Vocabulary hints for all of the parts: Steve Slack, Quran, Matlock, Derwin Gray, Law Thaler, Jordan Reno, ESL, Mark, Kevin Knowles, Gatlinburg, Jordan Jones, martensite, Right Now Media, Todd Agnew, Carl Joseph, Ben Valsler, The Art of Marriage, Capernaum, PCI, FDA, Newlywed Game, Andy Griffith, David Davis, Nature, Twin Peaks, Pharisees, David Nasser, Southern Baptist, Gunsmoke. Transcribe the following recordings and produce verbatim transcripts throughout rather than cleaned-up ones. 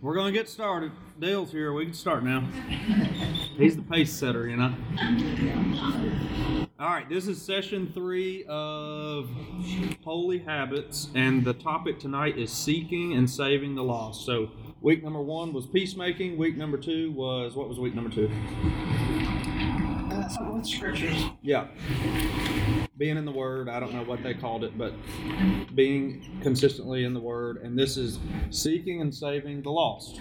We're going to get started. Dale's here. We can start now. He's the pace setter, you know. All right, this is session three of Holy Habits, and the topic tonight is seeking and saving the lost. So week number one was peacemaking. Week number two was, what was week number two? Uh, what's scriptures? Yeah. Being in the Word, I don't know what they called it, but being consistently in the Word. And this is seeking and saving the lost.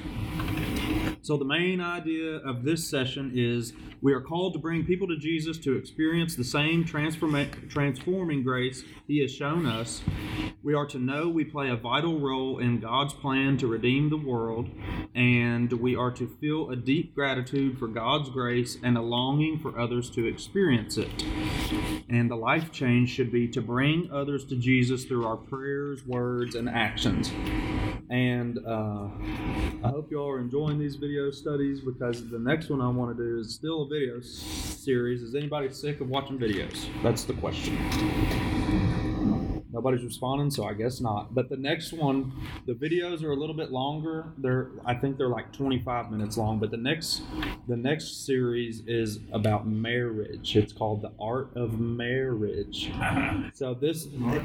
So the main idea of this session is we are called to bring people to Jesus to experience the same transforma- transforming grace He has shown us. We are to know we play a vital role in God's plan to redeem the world, and we are to feel a deep gratitude for God's grace and a longing for others to experience it. And the life change should be to bring others to Jesus through our prayers, words, and actions. And uh, I hope you all are enjoying these video studies, because the next one I want to do is still a video series. Is anybody sick of watching videos? That's the question. Nobody's responding, so I guess not. But the next one, the videos are a little bit longer. They're, I think they're like twenty-five minutes long. But the next, the next series is about marriage. It's called The Art of Marriage. So this, my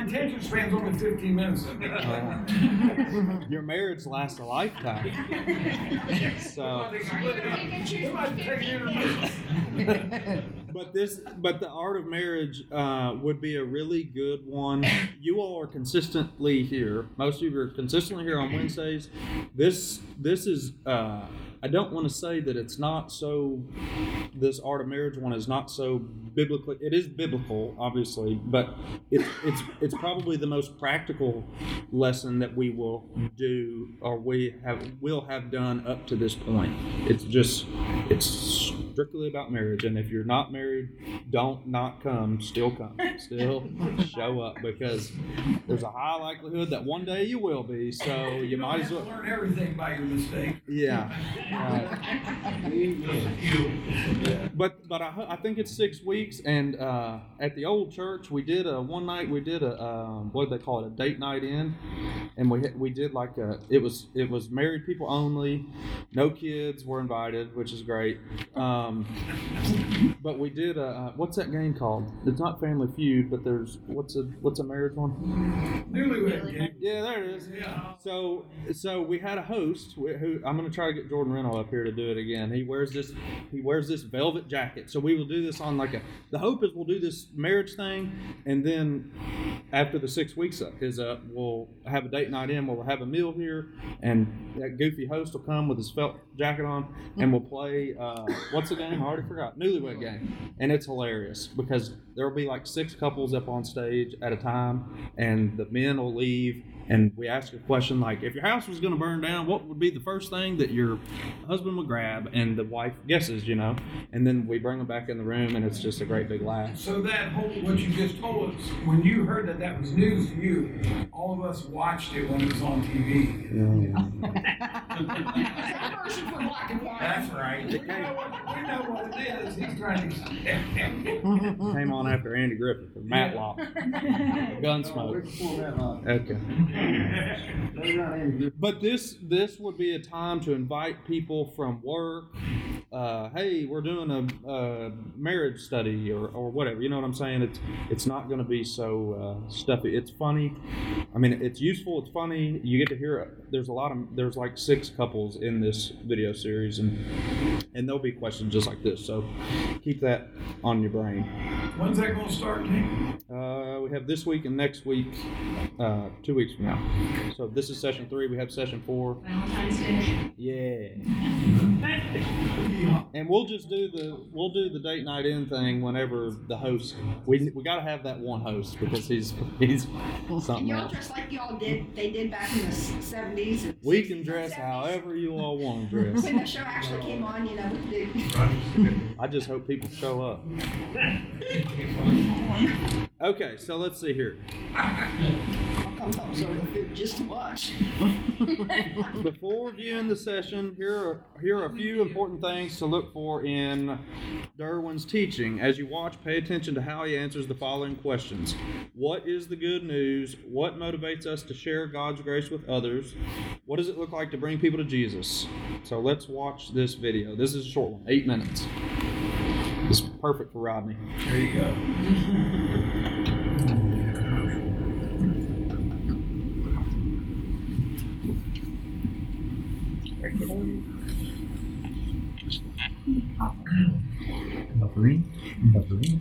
attention spans only fifteen minutes. Uh, your marriage lasts a lifetime. So. But this, but The Art of Marriage uh, would be a really good one. You all are consistently here. Most of you are consistently here on Wednesdays. This, this is. Uh, I don't want to say that it's not so. This Art of Marriage one is not so biblical. It is biblical, obviously, but it's it's it's probably the most practical lesson that we will do, or we have will have done up to this point. It's just it's. strictly about marriage, and if you're not married, don't not come. Still come. Still show up, because there's a high likelihood that one day you will be. So you, you might as well learn everything by your mistake. Yeah. Uh, but but I I think it's six weeks, and uh, at the old church we did a one night we did a um, what do they call it a date night in, and we we did like a it was it was married people only, no kids were invited, which is great. Um, Um, but we did a, uh, what's that game called? It's not Family Feud, but there's, what's a what's a marriage one? Newlywed Game. Yeah, there it is. Yeah. So so we had a host who, I'm going to try to get Jordan Reno up here to do it again. He wears this he wears this velvet jacket. So we will do this on like a, the hope is we'll do this marriage thing, and then after the six weeks up is up, we'll have a date night in, we'll have a meal here, and that goofy host will come with his felt jacket on, and we'll play, uh, what's the game? I already forgot. Newlywed Game. And it's hilarious because there will be like six couples up on stage at a time, and the men will leave, and we ask a question like, if your house was going to burn down, what would be the first thing that your husband would grab? And the wife guesses, you know, and then we bring them back in the room, and it's just a great big laugh. So that whole, what you just told us, when you heard that that was news to you, all of us watched it when it was on T V. Yeah. It's a version for black and white. That's right. We know what, we know what it is. He's trying to... Came on after Andy Griffith, from Matlock. Gunsmoke. Okay. But this this would be a time to invite people from work. Uh, hey, we're doing a, a marriage study or, or whatever. You know what I'm saying? It's it's not going to be so uh, stuffy. It's funny. I mean, it's useful. It's funny. You get to hear it. There's a lot of there's like six couples in this video series, and and there'll be questions just like this. So keep that on your brain. When's that going to start, Nick? Uh, we have this week and next week, uh, two weeks from now. So this is session three. We have session four. Valentine's Day. Yeah. And we'll just do the we'll do the date night in thing whenever the host we we gotta have that one host, because he's he's something. And y'all dress like y'all did they did back in the seventies. We can dress however you all want to dress. When the show actually came on, you know. I just hope people show up. Okay, so let's see here. So just watch. Before reviewing the session, here are, here are a few important things to look for in Derwin's teaching. As you watch, pay attention to how he answers the following questions. What is the good news? What motivates us to share God's grace with others? What does it look like to bring people to Jesus? So let's watch this video. This is a short one, eight minutes. It's perfect for Rodney. There you go. Buffering, buffering.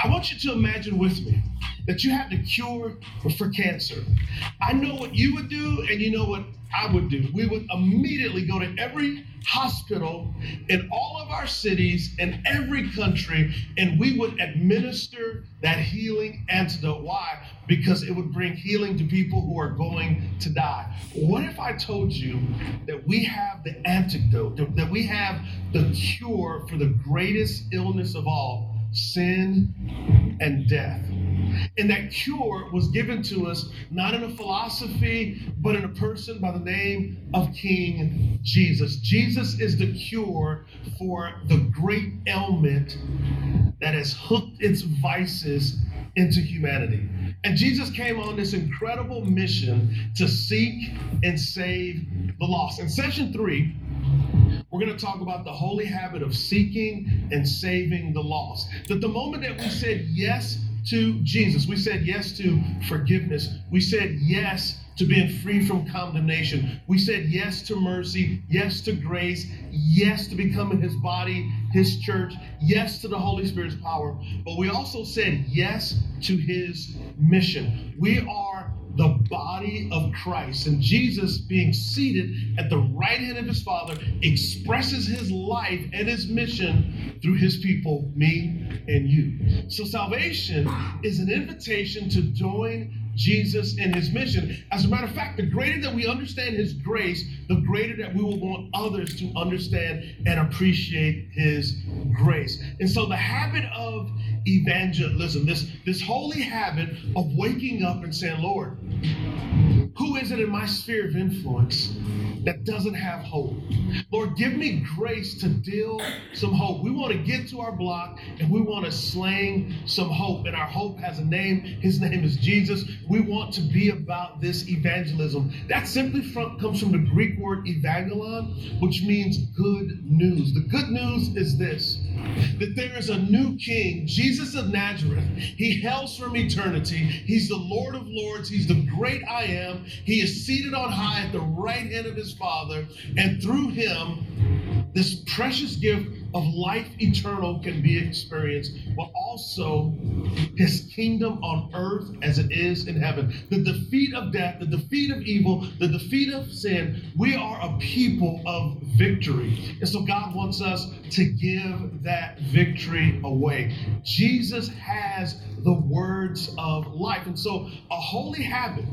I want you to imagine with me that you have the cure for cancer. I know what you would do, and you know what I would do. We would immediately go to every hospital in all of our cities, in every country, and we would administer that healing antidote. Why? Because it would bring healing to people who are going to die. What if I told you that we have the antidote, that we have the cure for the greatest illness of all, sin and death? And that cure was given to us not in a philosophy, but in a person by the name of King Jesus. Jesus is the cure for the great ailment that has hooked its vices into humanity. And Jesus came on this incredible mission to seek and save the lost. In session three, we're going to talk about the holy habit of seeking and saving the lost. That the moment that we said yes to Jesus, we said yes to forgiveness, we said yes to being free from condemnation, we said yes to mercy, yes to grace, yes to becoming his body, his church, yes to the Holy Spirit's power, but we also said yes to his mission. We are the body of Christ, and Jesus, being seated at the right hand of his Father, expresses his life and his mission through his people, me and you. So salvation is an invitation to join Jesus in his mission. As a matter of fact, the greater that we understand his grace, the greater that we will want others to understand and appreciate his grace. And so the habit of evangelism, this, this holy habit of waking up and saying, Lord, who is it in my sphere of influence that doesn't have hope? Lord, give me grace to deal some hope. We want to get to our block and we want to sling some hope. And our hope has a name. His name is Jesus. We want to be about this evangelism. That simply from, comes from the Greek word evangelon, which means good news. The good news is this, that there is a new king, Jesus of Nazareth. He hails from eternity. He's the Lord of lords. He's the great I am. He is seated on high at the right hand of his Father, and through him, this precious gift of life eternal can be experienced, but also his kingdom on earth as it is in heaven. The defeat of death, the defeat of evil, the defeat of sin, we are a people of victory. And so God wants us to give that victory away. Jesus has the words of life. And so a holy habit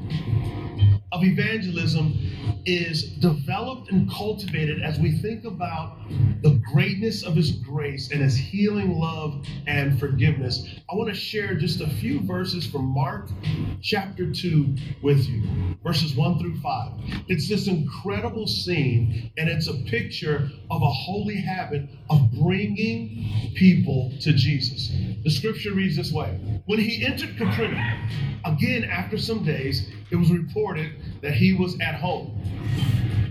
of evangelism is developed and cultivated as we think about the greatness of his grace and his healing love and forgiveness. I want to share just a few verses from Mark chapter two with you, verses one through five. It's this incredible scene, and it's a picture of a holy habit of bringing people to Jesus. The scripture reads this way. When he entered Capernaum, again after some days, it was reported that he was at home.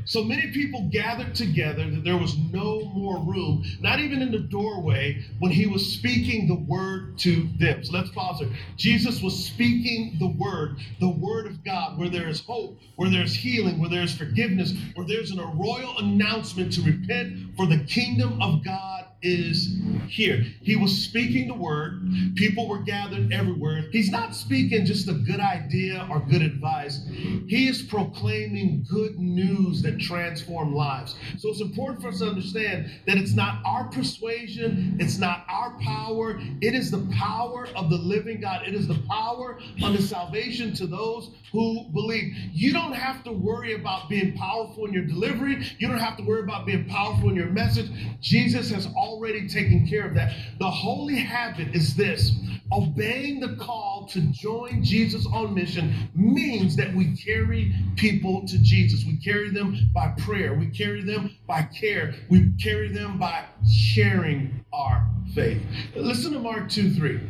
So many people gathered together that there was no more room, not even in the doorway, when he was speaking the word to them. So let's pause there. Jesus was speaking the word, the word of God, where there is hope, where there is healing, where there is forgiveness, where there's an, a royal announcement to repent, for the kingdom of God is here. He was speaking the word. People were gathered everywhere. He's not speaking just a good idea or good advice. He is proclaiming good news that transform lives. So it's important for us to understand that it's not our persuasion. It's not our power. It is the power of the living God. It is the power unto salvation to those who believe. You don't have to worry about being powerful in your delivery. You don't have to worry about being powerful in your message. Jesus has already taken care of that. The holy habit is this: obeying the call to join Jesus on mission means that we carry people to Jesus. We carry them by prayer. We carry them by care. We carry them by sharing our faith. Listen to Mark two three.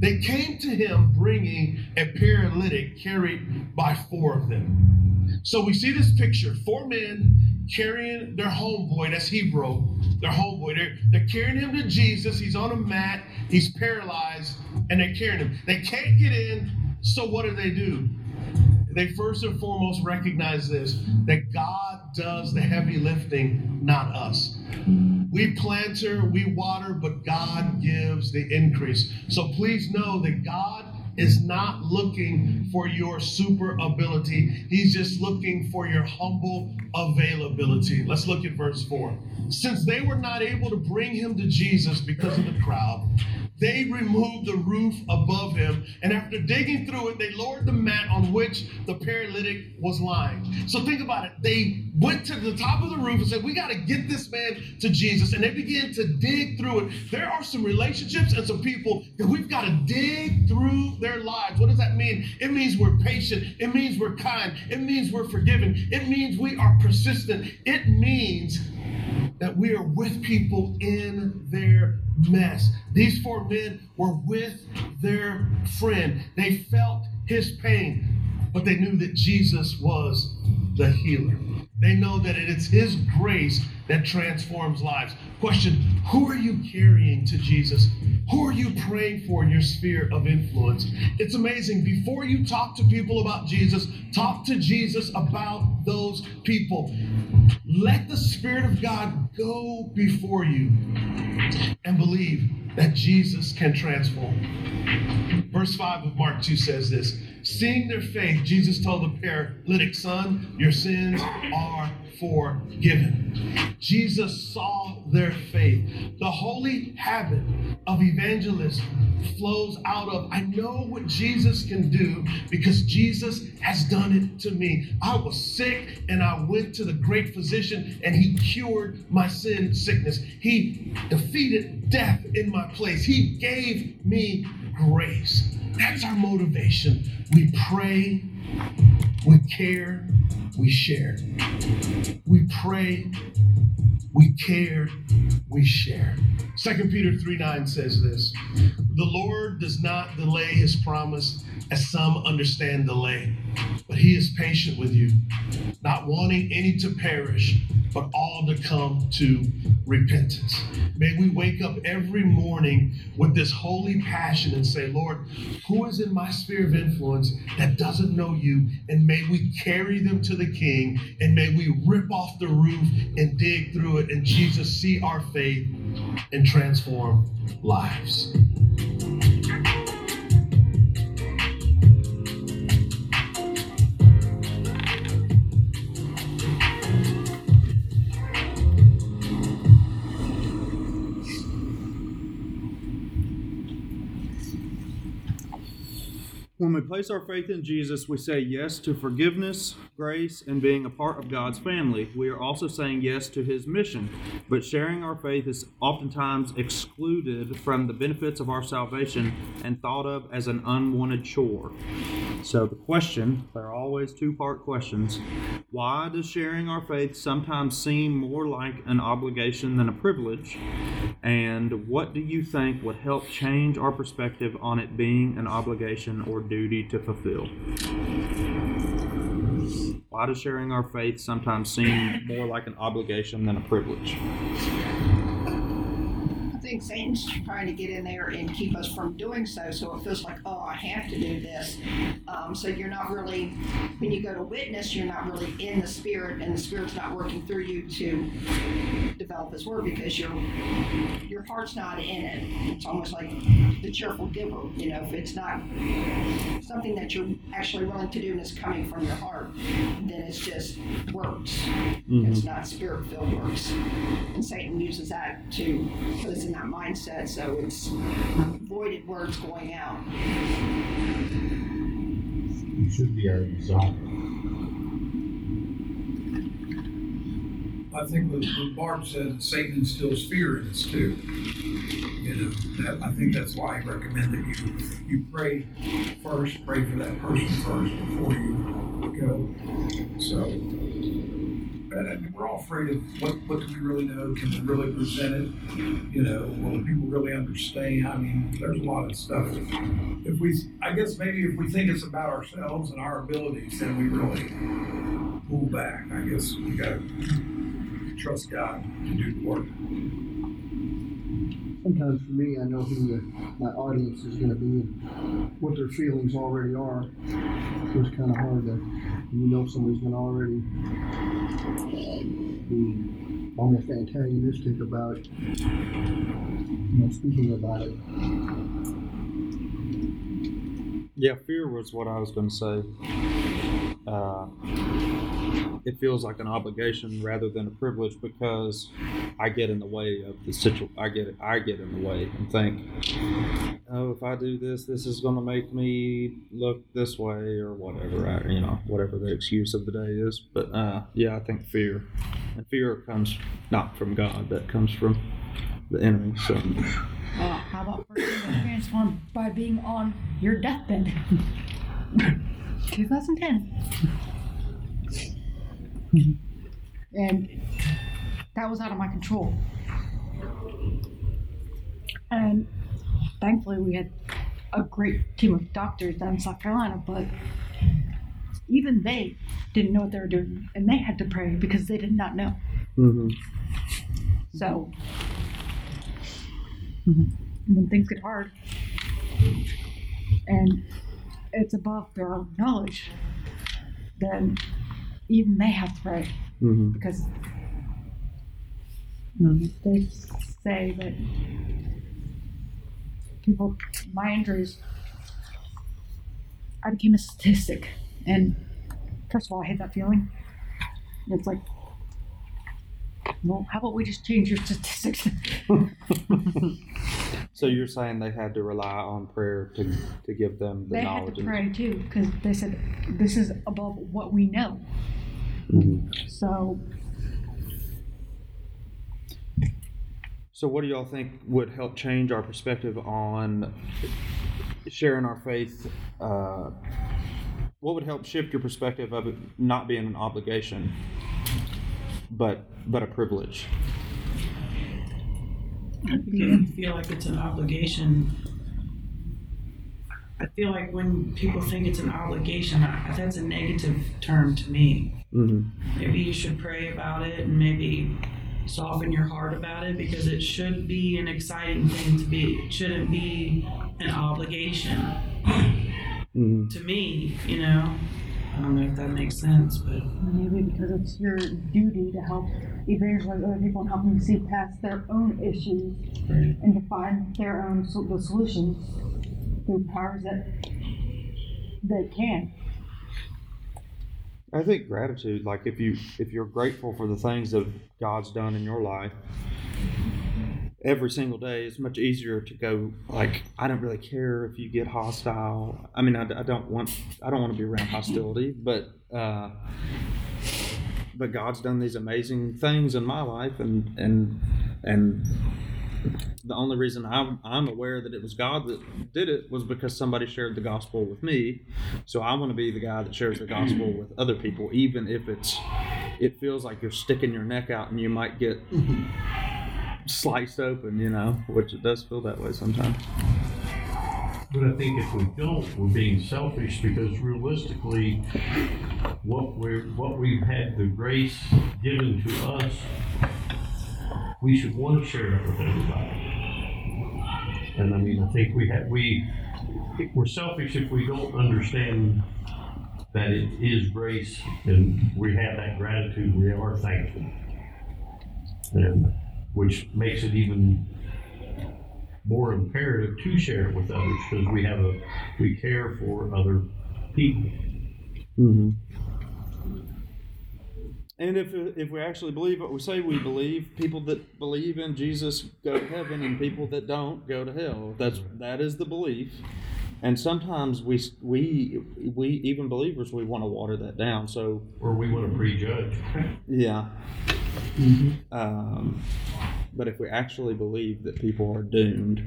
They came to him bringing a paralytic carried by four of them. So we see this picture, four men carrying their homeboy, that's Hebrew, their homeboy. They're, they're carrying him to Jesus. He's on a mat, he's paralyzed, and they're carrying him. They can't get in, so what do they do? They first and foremost recognize this, that God does the heavy lifting, not us. We planter, we water, but God gives the increase. So please know that God is not looking for your super ability. He's just looking for your humble availability. Let's look at verse four. Since they were not able to bring him to Jesus because of the crowd, they removed the roof above him, and after digging through it, they lowered the mat on which the paralytic was lying. So think about it. They went to the top of the roof and said, we got to get this man to Jesus, and they began to dig through it. There are some relationships and some people that we've got to dig through their lives. What does that mean? It means we're patient. It means we're kind. It means we're forgiving. It means we are persistent. It means that we are with people in their mess. These four men were with their friend. They felt his pain, but they knew that Jesus was the healer. They know that it is his grace that transforms lives. Question, who are you carrying to Jesus? Who are you praying for in your sphere of influence? It's amazing. Before you talk to people about Jesus, talk to Jesus about those people. Let the Spirit of God go before you and believe that Jesus can transform. Verse five of Mark two says this. Seeing their faith, Jesus told the paralytic, son, your sins are forgiven. Jesus saw their faith. The holy habit of evangelism flows out of, I know what Jesus can do because Jesus has done it to me. I was sick and I went to the great physician and he cured my sin sickness. He defeated death in my place. He gave me grace. That's our motivation. We pray, we care, we share. We pray, we care, we share. Second Peter three nine says this, the Lord does not delay his promise as some understand delay, but he is patient with you, not wanting any to perish, but all to come to repentance. May we wake up every morning with this holy passion and say, Lord, who is in my sphere of influence that doesn't know you? And may we carry them to the King, and may we rip off the roof and dig through it, and Jesus see our faith and transform lives. When we place our faith in Jesus, we say yes to forgiveness, grace, and being a part of God's family. We are also saying yes to his mission, but sharing our faith is oftentimes excluded from the benefits of our salvation and thought of as an unwanted chore. So the question, there are always two-part questions. Why does sharing our faith sometimes seem more like an obligation than a privilege? And what do you think would help change our perspective on it being an obligation or duty to fulfill? Why does sharing our faith sometimes seem more like an obligation than a privilege? think Satan's trying to get in there and keep us from doing so, so it feels like, oh, I have to do this. Um, so you're not really, when you go to witness, you're not really in the Spirit, and the Spirit's not working through you to develop His Word because your your heart's not in it. It's almost like the cheerful giver, you know, if it's not something that you're actually willing to do and it's coming from your heart, then it's just works. Mm-hmm. It's not Spirit-filled works. And Satan uses that to put us in that mindset, so it's voided words going out. It should be our desire. I think what Barb said, Satan instills fear in us too. You know, that, I think that's why I recommend that you you pray first, pray for that person first before you go. So. And we're all afraid of what, what do we really know? Can we really present it? You know, will people really understand? I mean, there's a lot of stuff. If we, I guess maybe if we think it's about ourselves and our abilities, then we really pull back. I guess we gotta trust God to do the work. Sometimes for me, I know who the, my audience is going to be and what their feelings already are. So it's kind of hard to, you know, somebody's going to already be almost antagonistic about it, you know, speaking about it. Yeah, fear was what I was going to say. Uh, it feels like an obligation rather than a privilege because I get in the way of the situation. I get I get in the way and think, oh, if I do this, this is going to make me look this way or whatever, I, you know, whatever the excuse of the day is. But uh, yeah, I think fear. And fear comes not from God, that comes from the enemy. So, uh, how about being transformed by being on your deathbed? twenty ten. And that was out of my control. And thankfully we had a great team of doctors down in South Carolina, but even they didn't know what they were doing, and they had to pray because they did not know. Mm-hmm. So when things get hard and it's above their own knowledge, then even they have to pray. Mm-hmm. Because you know, they say that people, my injuries, I became a statistic. And first of all, I hate that feeling. It's like, well, how about we just change your statistics? So you're saying they had to rely on prayer to to give them the they knowledge? They had to pray too, because they said, this is above what we know. Mm-hmm. So... So what do y'all think would help change our perspective on sharing our faith? Uh, what would help shift your perspective of it not being an obligation, but but a privilege? If you feel like it's an obligation, I feel like when people think it's an obligation, that's a negative term to me. Mm-hmm. Maybe you should pray about it, and maybe soften your heart about it, because it should be an exciting thing to be. It shouldn't be an obligation. Mm-hmm. To me, you know. I don't know if that makes sense, but maybe because it's your duty to help evangelize other people and help them see past their own issues, right, and to find their own so- the solutions through powers that they can. I think gratitude, like if you if you're grateful for the things that God's done in your life every single day, it's much easier to go like, I don't really care if you get hostile. I mean, I, I don't want I don't want to be around hostility, but uh, but God's done these amazing things in my life, and and and the only reason I'm, I'm aware that it was God that did it was because somebody shared the gospel with me. So I want to be the guy that shares the gospel with other people, even if it's it feels like you're sticking your neck out and you might get sliced open, you know, which it does feel that way sometimes. But I think if we don't, we're being selfish, because realistically, what we're what we've had the grace given to us, we should want to share it with everybody. And I mean, I think we have, we, we're selfish if we don't understand that it is grace, and we have that gratitude, we are thankful, and which makes it even more imperative to share it with others, because we have a, we care for other people. Mm-hmm. And if if we actually believe what we say we believe, people that believe in Jesus go to heaven, and people that don't go to hell. That's that is the belief. And sometimes we we we even believers we want to water that down. So or we want to prejudge. Yeah. Mm-hmm. Um, but if we actually believe that people are doomed,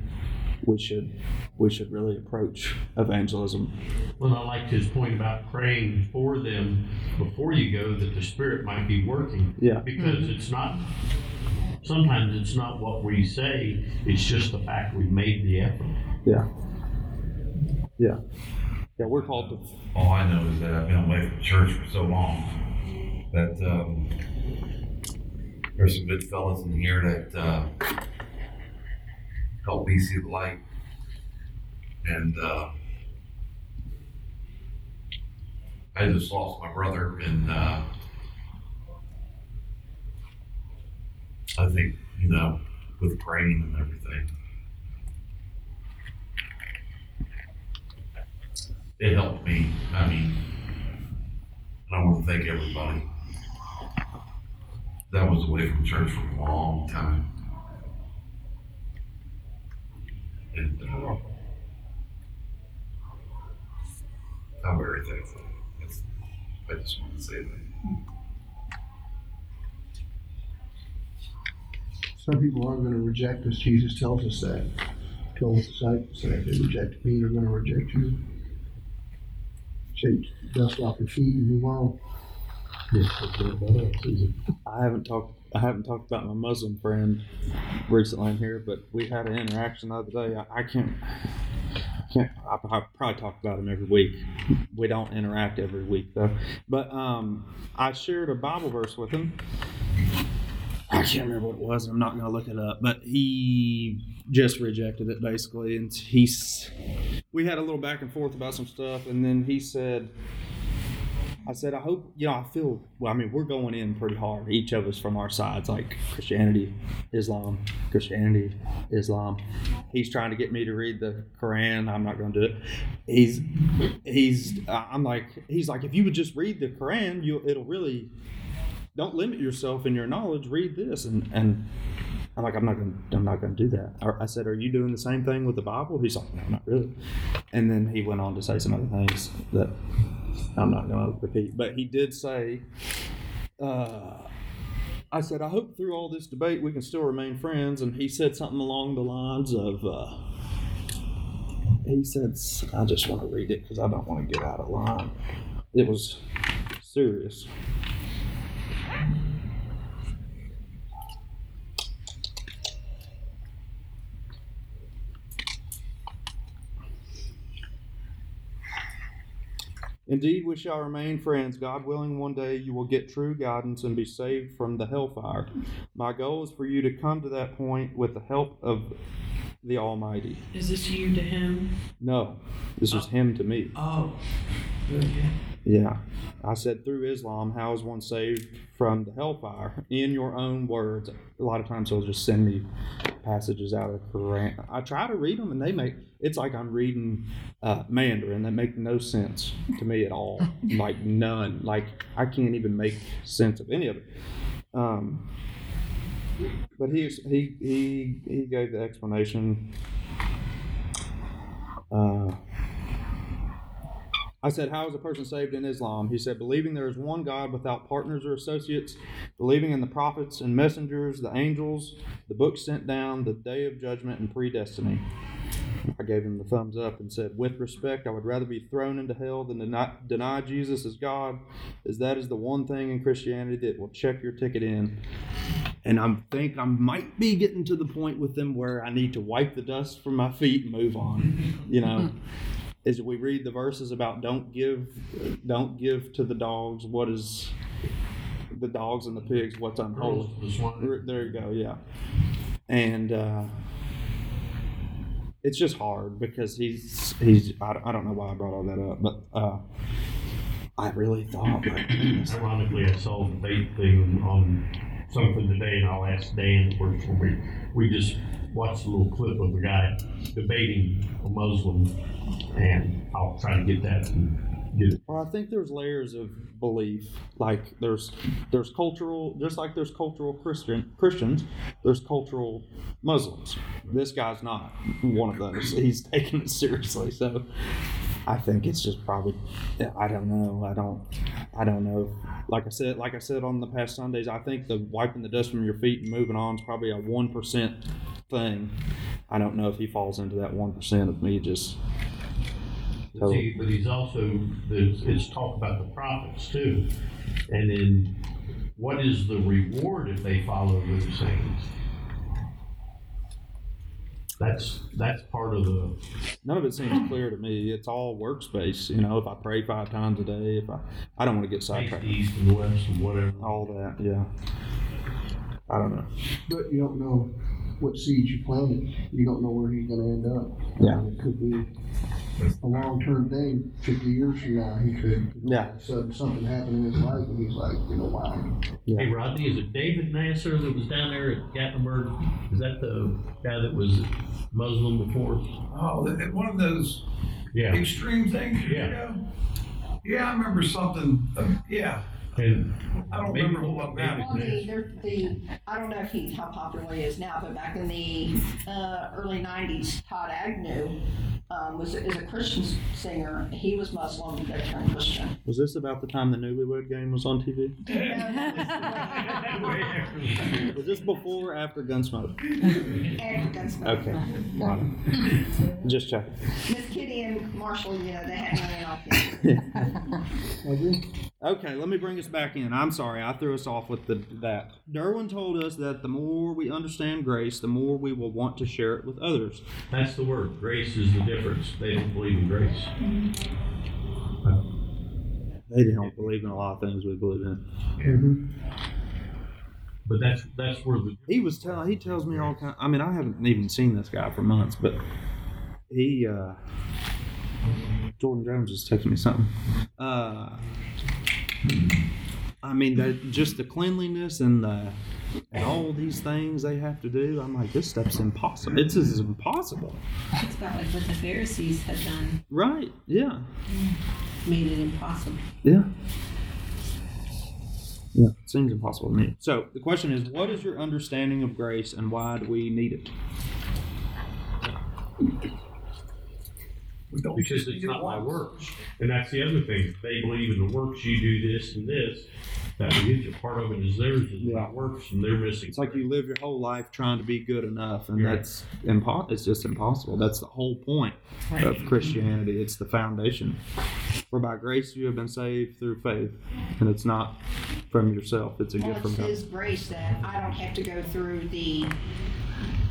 we should we should really approach evangelism. Well, I liked his point about praying for them before you go, that the Spirit might be working. Yeah. Because mm-hmm. it's not, sometimes it's not what we say, it's just the fact we've made the effort. Yeah. Yeah. Yeah, we're called to... All I know is that I've been away from church for so long that um, there's some good fellas in here that uh, help me see the light. And uh, I just lost my brother, and uh, I think, you know, with praying and everything, it helped me. I mean, I want to thank everybody that was away from church for a long time. And uh, I'm very thankful. That's, I just want to say that. Some people are going to reject us. Jesus tells us that. He told his disciples that if they reject me, they're going to reject you. Shake the dust off your feet and move on. I haven't talked. I haven't talked about my Muslim friend recently in here, but we had an interaction the other day. I, I can't. can't I, I probably talk about him every week. We don't interact every week though. But um, I shared a Bible verse with him. I can't remember what it was, and I'm not going to look it up. But he just rejected it, basically. And he's, we had a little back and forth about some stuff, and then he said, I said, I hope, you know, I feel, well, I mean, we're going in pretty hard, each of us from our sides, like Christianity, Islam, Christianity, Islam. He's trying to get me to read the Quran. I'm not going to do it. He's, he's, I'm like, he's like, if you would just read the Quran, you, it'll really, don't limit yourself in your knowledge, read this. And, and I'm like, I'm not going to, I'm not going to do that. I said, are you doing the same thing with the Bible? He's like, no, not really. And then he went on to say some other things that I'm not going to repeat, but he did say, uh, I said, I hope through all this debate we can still remain friends. And he said something along the lines of, uh, he said, I just want to read it because I don't want to get out of line. It was serious. Indeed, we shall remain friends. God willing, one day you will get true guidance and be saved from the hellfire. My goal is for you to come to that point with the help of the Almighty. Is this you to him? No, this was oh. him to me. Oh, okay. Yeah. I said, through Islam, how is one saved from the hellfire? In your own words. A lot of times he'll just send me passages out of the Quran. I try to read them, and they make, it's like I'm reading uh, Mandarin. They make no sense to me at all. Like, none. Like, I can't even make sense of any of it. Um, but he, he, he, he gave the explanation. Uh... I said, how is a person saved in Islam? He said, believing there is one God without partners or associates, believing in the prophets and messengers, the angels, the books sent down, the day of judgment, and predestiny. I gave him the thumbs up and said, with respect, I would rather be thrown into hell than deny, deny Jesus as God, as that is the one thing in Christianity that will check your ticket in. And I think I might be getting to the point with them where I need to wipe the dust from my feet and move on, you know. Is we read the verses about don't give, don't give to the dogs what is, the dogs and the pigs, what's unholy. There you go, yeah. And uh, it's just hard because he's he's I, I don't know why I brought all that up, but uh, I really thought. Like, ironically, I saw the date thing on something today, and I'll ask Dan. Of course, we we just watched a little clip of a guy debating a Muslim, and I'll try to get that. And, Well, I think there's layers of belief. Like there's there's cultural, just like there's cultural Christian Christians, there's cultural Muslims. This guy's not one of those. He's taking it seriously. So I think it's just probably, I don't know. I don't I don't know. Like I said, like I said on the past Sundays, I think the wiping the dust from your feet and moving on is probably a one percent thing. I don't know if he falls into that one percent of me just. See, but he's also, it's talk about the prophets too. And then what is the reward if they follow those things? That's that's part of the... None of it seems clear to me. It's all workspace. You know, if I pray five times a day, if I, I don't want to get sidetracked. East and west and whatever. All that, yeah. I don't know. But you don't know what seeds you planted. You don't know where he's going to end up. Yeah. And it could be a long-term thing. fifty years from now, he could. Yeah. So something happened in his life, and he's like, you know, why? Yeah. Hey, Rodney, is it David Nasser that was down there at Gatlinburg? Is that the guy that was Muslim before? Oh, one of those yeah. extreme things. Yeah. You know? Yeah, I remember something. Uh, yeah. And I don't remember a whole lot about it. Well, the, the, I don't know if he, how popular he is now, but back in the uh, early nineties, Todd Agnew um, was is a Christian singer. He was Muslim, but turned Christian. Was this about the time the Newlywed Game was on T V? Was this before or after Gunsmoke? After Gunsmoke. Okay. Right. Just check. Miss Kitty and Marshall, you know, they had money off you. Okay, let me bring us back in. I'm sorry, I threw us off with the, that. Derwin told us that the more we understand grace, the more we will want to share it with others. That's the word. Grace is the difference. They don't believe in grace. They don't believe in a lot of things we believe in. Mm-hmm. But that's that's where the he was telling. He tells me all kind. I mean, I haven't even seen this guy for months, but he uh, Jordan Jones is texting me something. Uh, I mean, that, just the cleanliness and the and all these things they have to do. I'm like, this stuff's impossible. It's just impossible. It's about like what the Pharisees had done. Right? Yeah. Mm. Made it impossible. Yeah. Yeah. It seems impossible to me. So the question is, what is your understanding of grace, and why do we need it? We don't because it's not my works. And that's the other thing. They believe in the works, you do this and this. That we get part of it is theirs, it's yeah. not works, and they're missing. It's like you live your whole life trying to be good enough, and right. that's impo- it's just impossible. That's the whole point right. of Christianity. It's the foundation. For by grace you have been saved through faith, and it's not from yourself. It's a well, gift from God. It's His grace that I don't have to go through the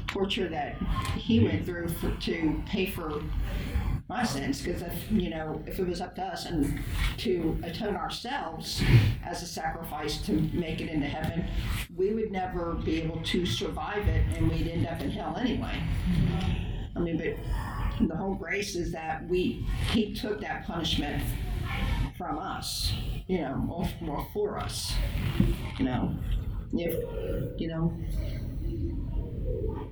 torture that He went through for, to pay for my sins, because if you know, if it was up to us and to atone ourselves as a sacrifice to make it into heaven, we would never be able to survive it, and we'd end up in hell anyway. I mean, but the whole grace is that we He took that punishment from us, you know, more, more for us, you know, if you know.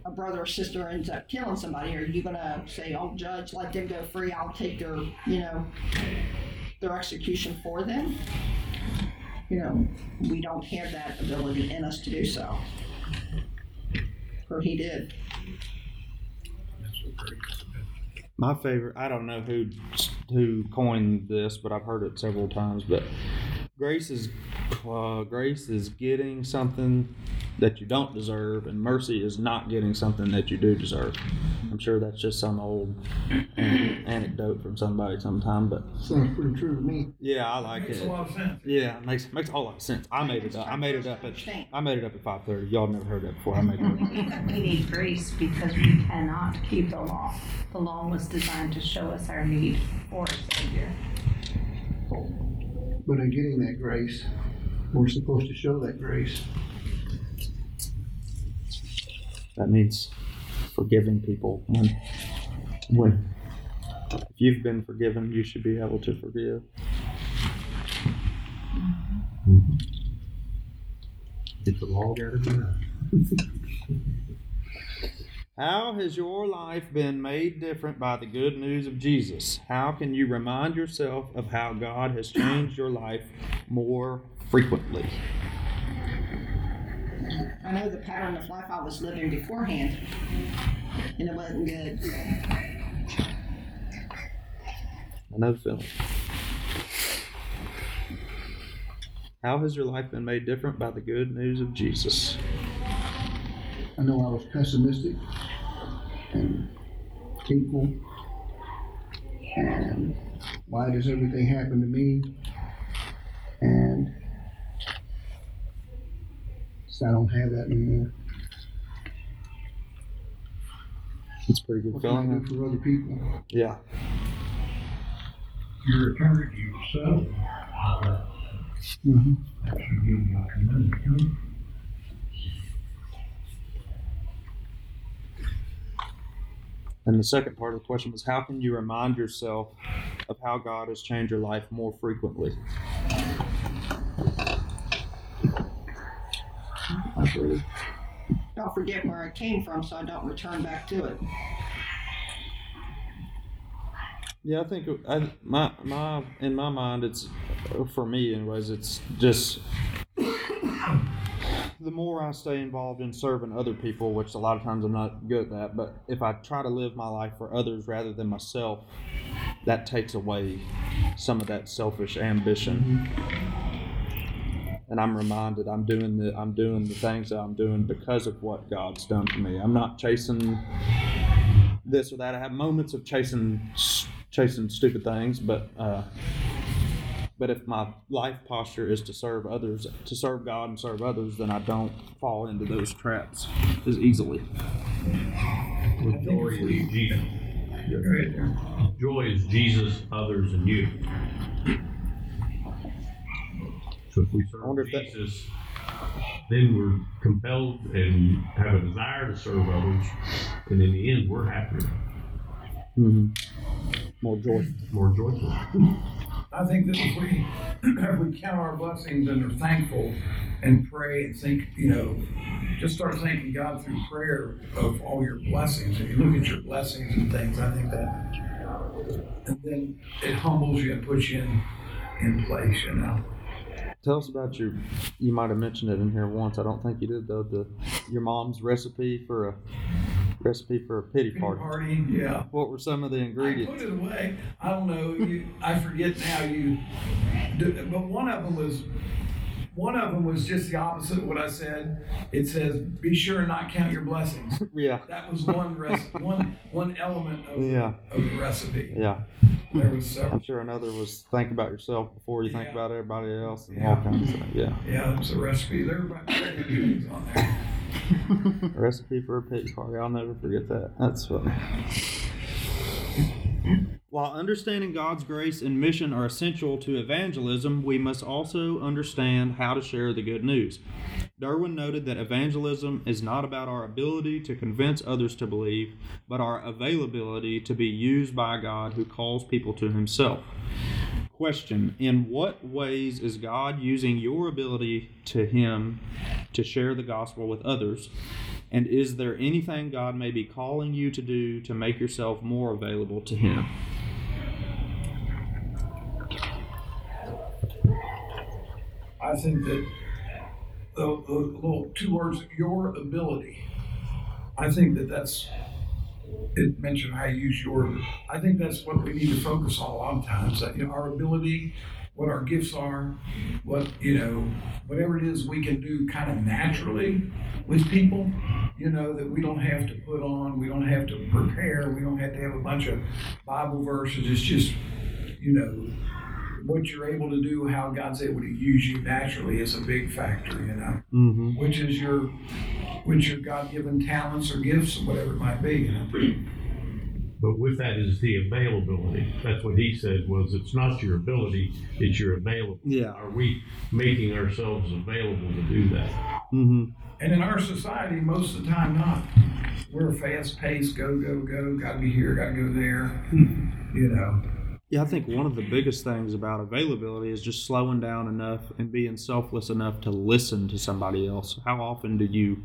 A brother or sister ends up killing somebody, are you gonna say, "Oh, judge, let them go free, I'll take their, you know, their execution for them"? You know, we don't have that ability in us to do so. Or He did. My favorite, I don't know who who coined this, but I've heard it several times, but Grace is uh, grace is getting something that you don't deserve, and mercy is not getting something that you do deserve. I'm sure that's just some old an- anecdote from somebody sometime, but sounds pretty true to me. Yeah, I like it. Makes it. Makes a lot of sense. Yeah, it makes makes a whole lot of sense. I made it up. I made it up at I made it up at five thirty. Y'all never heard that before. I made it up. We need grace because we cannot keep the law. The law was designed to show us our need for a Savior. But in getting that grace, we're supposed to show that grace. That means forgiving people when When if you've been forgiven, you should be able to forgive. Mm-hmm. It's a long time. How has your life been made different by the good news of Jesus? How can you remind yourself of how God has changed your life more frequently? I know the pattern of life I was living beforehand, and it wasn't good. I know the feeling. How has your life been made different by the good news of Jesus? I know I was pessimistic and hateful, and why does everything happen to me? And so I don't have that anymore. It's pretty good. What can I do for other people? Yeah. You return to yourself. Mm-hmm. That should give you a commitment. And the second part of the question was, how can you remind yourself of how God has changed your life more frequently? Don't forget where I came from, so I don't return back to it. Yeah, I think I, my my in my mind, it's, for me anyways, it's just the more I stay involved in serving other people, which a lot of times I'm not good at, but if I try to live my life for others rather than myself, that takes away some of that selfish ambition. Mm-hmm. And I'm reminded I'm doing the I'm doing the things that I'm doing because of what God's done for me. I'm not chasing this or that. I have moments of chasing chasing stupid things, but. Uh, But if my life posture is to serve others, to serve God and serve others, then I don't fall into those traps as easily. Well, joy is Jesus. Joy is Jesus, others, and you. So if we serve Jesus, then we're compelled and have a desire to serve others, and in the end, we're happier. Mm-hmm. More joy. More joyful. I think that if we, if we count our blessings and are thankful and pray and think, you know, just start thanking God through prayer of all your blessings. If you look at your blessings and things, I think that, and then it humbles you and puts you in, in place, you know. Tell us about your, you might have mentioned it in here once, I don't think you did though, the, your mom's recipe for a, Recipe for a pity party. Party, yeah. What were some of the ingredients? I put it away. I don't know. You, I forget now. You, do, but one of them was, one of them was just the opposite of what I said. It says, "Be sure and not count your blessings." Yeah. That was one recipe, one one element of, yeah. of the recipe. Yeah. There was several. I'm sure another was think about yourself before you yeah. think about everybody else and yeah. all kinds of things. Yeah. Yeah, it was a recipe. There were about three things on there. Recipe for a pity party. I'll never forget that. That's funny. While understanding God's grace and mission are essential to evangelism, we must also understand how to share the good news. Derwin noted that evangelism is not about our ability to convince others to believe, but our availability to be used by God who calls people to himself. Question: in what ways is God using your ability to Him to share the gospel with others? And is there anything God may be calling you to do to make yourself more available to Him? I think that the, the little two words, your ability, I think that that's, it mentioned how you use your, I think that's what we need to focus on a lot of times, that, you know, our ability, what our gifts are, what, you know, whatever it is we can do kind of naturally with people, you know, that we don't have to put on, we don't have to prepare, we don't have to have a bunch of Bible verses. It's just, you know, what you're able to do, how God's able to use you naturally is a big factor, you know, mm-hmm. which is your, which your God-given talents or gifts or whatever it might be, you know. But with that is the availability. That's what he said was, it's not your ability, it's your availability. Yeah. Are we making ourselves available to do that? Mm-hmm. And in our society, most of the time not. we're fast-paced, go, go, go, got to be here, got to go there, you know. Yeah, I think one of the biggest things about availability is just slowing down enough and being selfless enough to listen to somebody else. How often do you,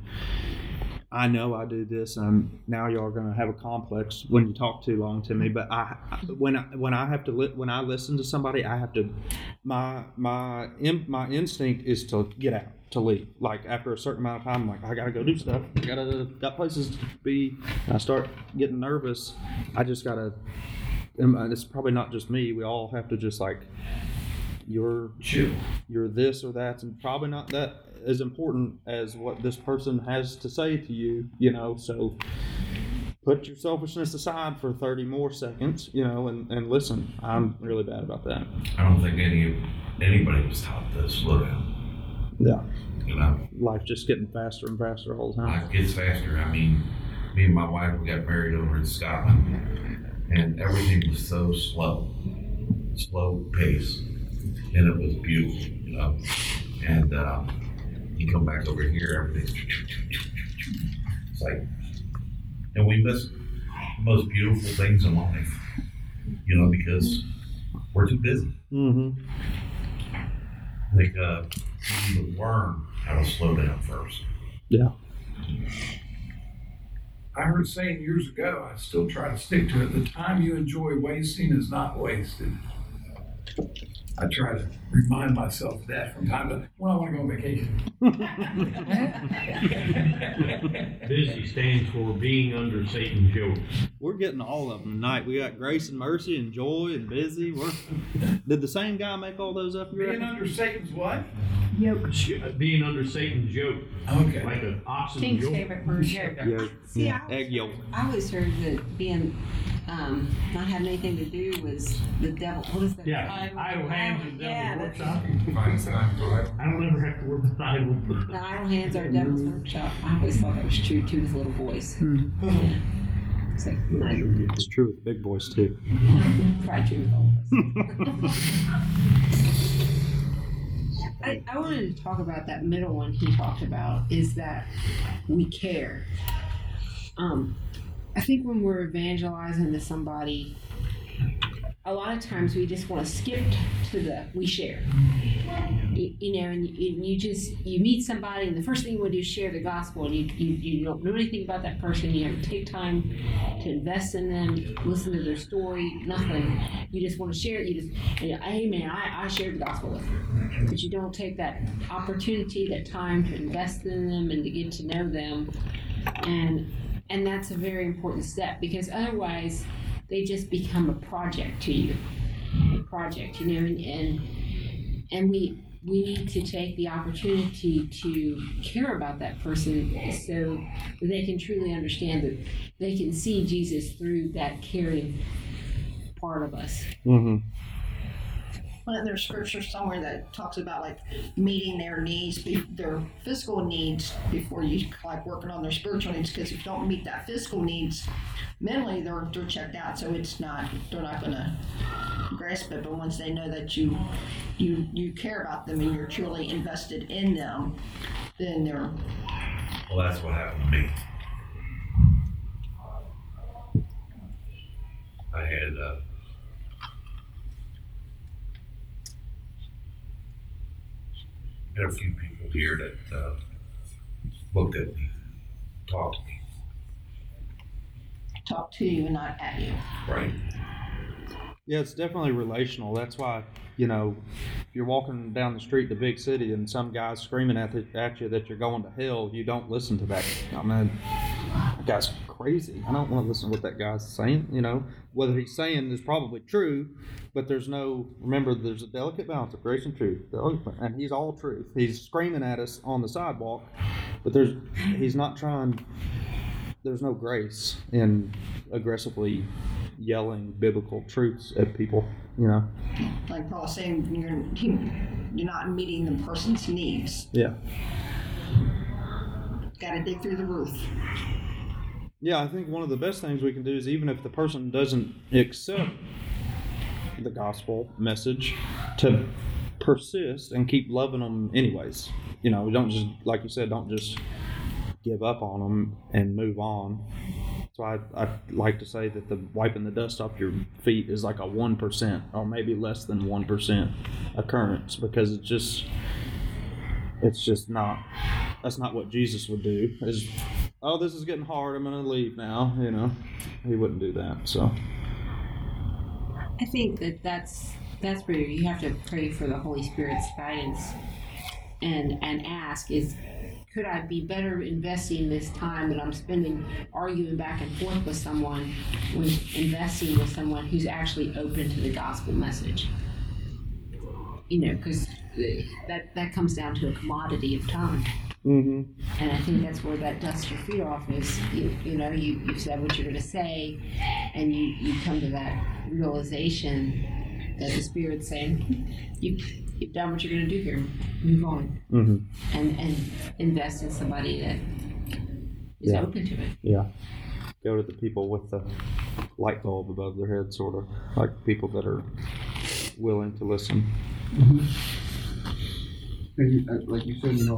I know I do this, and now y'all are going to have a complex when you talk too long to me, but I, when I, when I have to, li- when I listen to somebody, I have to, my, my, in, my instinct is to get out, to leave. Like after a certain amount of time, I'm like, I got to go do stuff. I got to, got places to be. I start getting nervous. I just got to. And it's probably not just me. We all have to just like, you're chill. You're this or that, and probably not that as important as what this person has to say to you, you know. So put your selfishness aside for thirty more seconds, you know, and, and listen. I'm really bad about that. I don't think any anybody was taught to slow down. Yeah. You know, life just getting faster and faster the whole time. Life gets faster. I mean, me and my wife, we got married over in Scotland. And everything was so slow, slow pace, and it was beautiful, you know. And uh, you come back over here, everything's it's like, and we miss the most beautiful things in life, you know, because we're too busy. Mm-hmm. I think uh, we need to learn how to slow down first. Yeah. I heard saying years ago, I still try to stick to it, the time you enjoy wasting is not wasted. I try to remind myself of that from time to time. Well, I want to go on vacation. Busy stands for being under Satan's yoke. We're getting all of them tonight. We got grace and mercy and joy and busy. We're, did the same guy make all those up? Being under Satan's what? Yoke. Being under Satan's yoke. Okay. Like an oxen King's yoke. King's favorite word, yoke. yoke. See, yeah. I, Egg yolk. I always heard that being, um, not having anything to do was the devil. What is that? Yeah, idle hands is the devil's workshop. I don't ever have to work with idle. The idle hands are devil's workshop. I always thought that was true too with little boys. Mm-hmm. Yeah. It's, like, it's true with big boys too. Probably true with all of us. I, I wanted to talk about that middle one he talked about, is that we care. Um, I think when we're evangelizing to somebody, a lot of times we just want to skip to the we share. You, you know, and you, and you just, you meet somebody and the first thing you want to do is share the gospel, and you, you, you don't know anything about that person, you don't take time to invest in them, listen to their story, nothing. You just want to share it, you just, and hey man, I, I shared the gospel with them. But you don't take that opportunity, that time to invest in them and to get to know them. And, and that's a very important step, because otherwise, they just become a project to you, a project, you know, and and, and we we need to take the opportunity to care about that person so that they can truly understand, that they can see Jesus through that caring part of us. Mm-hmm. Well, there's scripture somewhere that talks about like meeting their needs, their physical needs, before you like working on their spiritual needs. Because if you don't meet that physical needs, mentally they're they're checked out, so it's not they're not gonna grasp it. But once they know that you you you care about them and you're truly invested in them, then they're. Well, that's what happened to me. I had. Uh... There are a few people here that uh, looked at me, talked to me. Talk to you and not at you. Right. Yeah, it's definitely relational. That's why, you know, if you're walking down the street in the big city and some guy's screaming at, the, at you that you're going to hell, you don't listen to that. I mean, that guy's crazy. I don't want to listen to what that guy's saying, you know. Whether he's saying is probably true, but there's no, remember, there's a delicate balance of grace and truth. And he's all truth. He's screaming at us on the sidewalk, but there's he's not trying, there's no grace in aggressively yelling biblical truths at people, you know. Like Paul was saying, you're, you're not meeting the person's needs. Yeah. Gotta dig through the roof. Yeah, I think one of the best things we can do is, even if the person doesn't accept the gospel message, to persist and keep loving them anyways. You know, we don't just, like you said, don't just give up on them and move on. So I, I like to say that the wiping the dust off your feet is like a one percent or maybe less than one percent occurrence, because it's just it's just not that's not what Jesus would do. Is, oh, this is getting hard, I'm going to leave now, you know. He wouldn't do that. So I think that that's that's where you have to pray for the Holy Spirit's guidance and and ask is, could I be better investing this time that I'm spending arguing back and forth with someone, with investing with someone who's actually open to the gospel message? You know, because that, that comes down to a commodity of time. Mm-hmm. And I think that's where that dust your feet off is. You, you know, you, you've said what you're going to say, and you, you come to that realization that the Spirit's saying, you... you've done what you're going to do here. Move on. Mm-hmm. And and invest in somebody that is yeah. open to it. Yeah. Go to the people with the light bulb above their head, sort of. Like people that are willing to listen. Mm-hmm. And you, like you said, you know,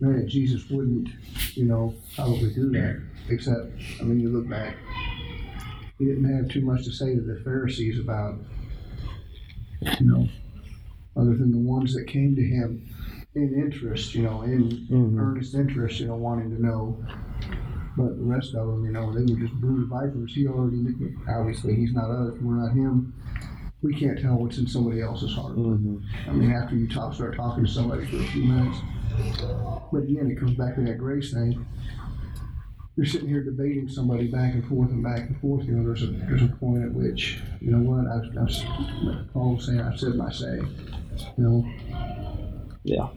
man, Jesus wouldn't, you know, probably do that. Except, I mean, you look back, he didn't have too much to say to the Pharisees about, you know, other than the ones that came to him in interest, you know, in mm-hmm. earnest interest, you know, wanting to know. But the rest of them, you know, they were just brood vipers. He already knew. Obviously, he's not us. We're not him. We can't tell what's in somebody else's heart. Mm-hmm. I mean, after you talk, start talking to somebody for a few minutes. But again, it comes back to that grace thing. You're sitting here debating somebody back and forth and back and forth. You know, there's a there's a point at which, you know what, I, I, Paul was saying, I said my say. You know? Yeah.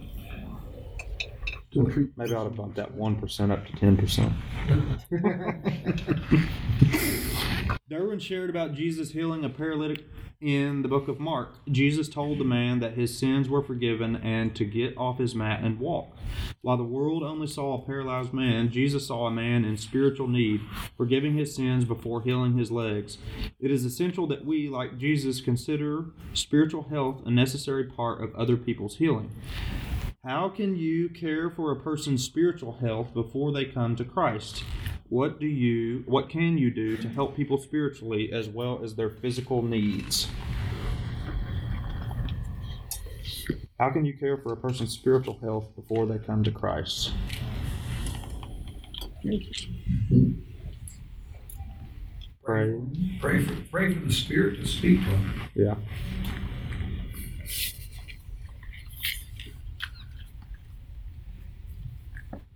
Maybe I ought to bump that one percent up to ten percent. Derwin shared about Jesus healing a paralytic in the book of Mark. Jesus told the man that his sins were forgiven and to get off his mat and walk. While the world only saw a paralyzed man, Jesus saw a man in spiritual need, forgiving his sins before healing his legs. It is essential that we, like Jesus, consider spiritual health a necessary part of other people's healing. How can you care for a person's spiritual health before they come to Christ? What do you, what can you do to help people spiritually as well as their physical needs? How can you care for a person's spiritual health before they come to Christ? Pray. Pray for, pray for the Spirit to speak to them. Yeah.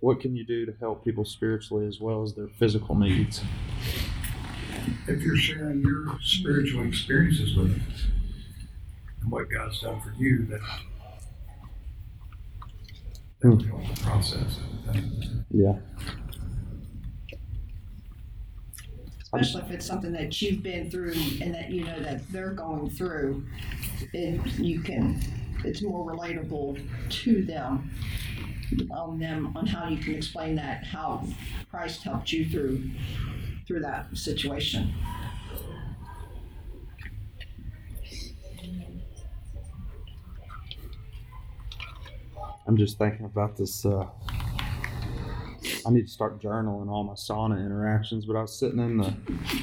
What can you do to help people spiritually as well as their physical needs? If you're sharing your spiritual experiences with them and what God's done for you, that will help the process. Yeah. Especially if it's something that you've been through and that you know that they're going through, and you can, it's more relatable to them. On them, on how you can explain that, how Christ helped you through through that situation. I'm just thinking about this. Uh, I need to start journaling all my sauna interactions. But I was sitting in the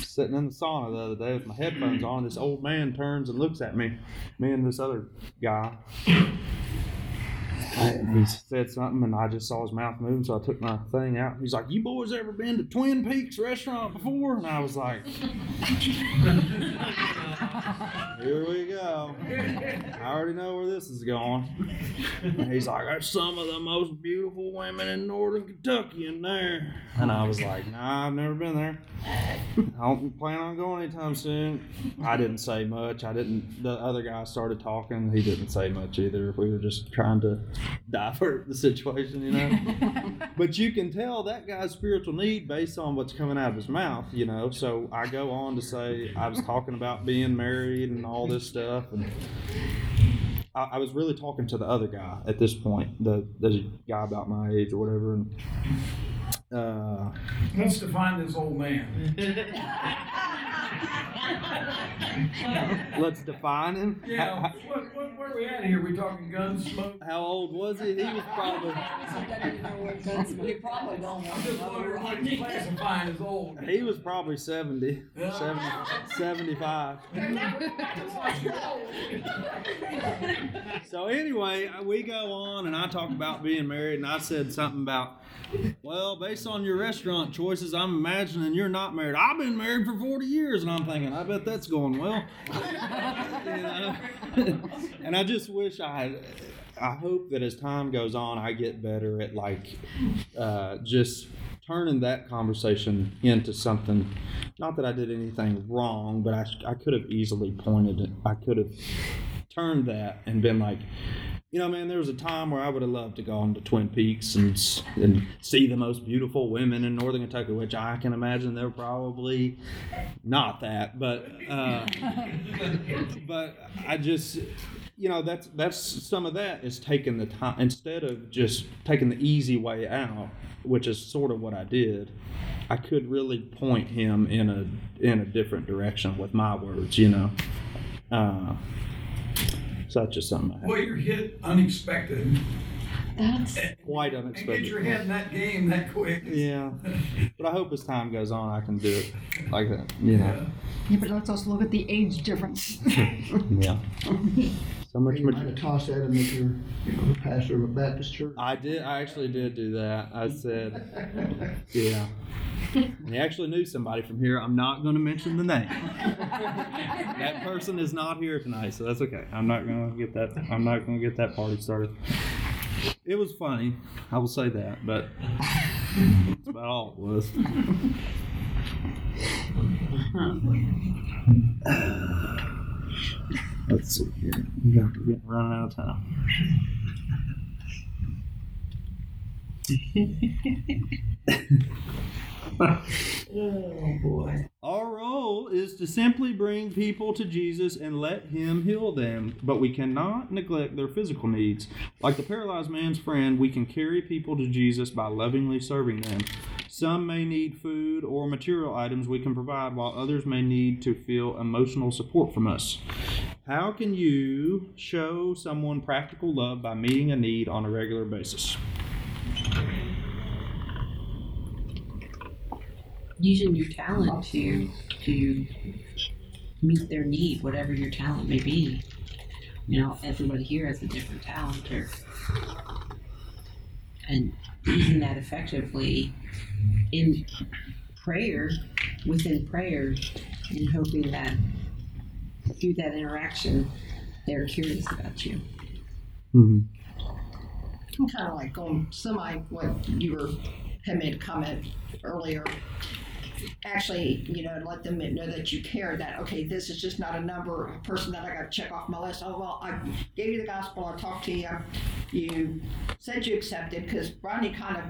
sitting in the sauna the other day with my headphones on. This old man turns and looks at me, me and this other guy. He said something, and I just saw his mouth moving, so I took my thing out. He's like, "You boys ever been to Twin Peaks restaurant before?" And I was like, "Here we go. I already know where this is going." And he's like, "There's some of the most beautiful women in northern Kentucky in there." And I was like, "Nah, I've never been there. I don't plan on going anytime soon." I didn't say much. I didn't. The other guy started talking. He didn't say much either. We were just trying to divert the situation, you know. But you can tell that guy's spiritual need based on what's coming out of his mouth, you know. So I go on to say I was talking about being married and all this stuff, and I, I was really talking to the other guy at this point, the, the guy about my age or whatever. And uh, let's define this old man. Let's define him. Yeah. How, how, what, what, where are we at here? We talking Gunsmoke? How old was he? He was probably... You probably don't want to know. I'm just classifying as old. He was probably seventy. Yeah. seventy, seventy-five. So anyway, we go on and I talk about being married and I said something about, well, based on your restaurant choices, I'm imagining you're not married. I've been married for forty years and I'm thinking, I bet that's going well. You know? And I just wish I, I hope that as time goes on, I get better at like uh, just turning that conversation into something. Not that I did anything wrong, but I, I could have easily pointed it. I could have turned that and been like, you know, man, there was a time where I would have loved to go on to Twin Peaks and and see the most beautiful women in northern Kentucky, which I can imagine they're probably not that. But uh, but I just, you know, that's that's some of that is taking the time instead of just taking the easy way out, which is sort of what I did. I could really point him in a in a different direction with my words, you know. Uh, Such as something. Well, you're hit unexpected. That's quite unexpected. And get your head in that game that quick. Yeah. But I hope as time goes on, I can do it like that. You know. Yeah. Yeah, but let's also look at the age difference. Yeah. So much. You might have tossed at him if you're, you're the pastor of a Baptist church. I did. I actually did do that. I said, yeah. And he actually knew somebody from here. I'm not going to mention the name. That person is not here tonight, so that's okay. I'm not going to get that. I'm not going to get that party started. It was funny. I will say that, but that's about all it was. Let's see here. We got to get running out of time. Oh boy. Our role is to simply bring people to Jesus and let him heal them, but we cannot neglect their physical needs. Like the paralyzed man's friend, we can carry people to Jesus by lovingly serving them. Some may need food or material items we can provide, while others may need to feel emotional support from us. How can you show someone practical love by meeting a need on a regular basis? Using your talent to to meet their need, whatever your talent may be. You know, everybody here has a different talent, or, and using that effectively in prayer, within prayer, and hoping that through that interaction, they're curious about you. Mm-hmm. I'm kind of like going semi what you were had made a comment earlier. Actually, you know, let them know that you care, that, okay, this is just not a number, a person that I got to check off my list. Oh, well, I gave you the gospel, I talked to you, you said you accepted, because Rodney kind of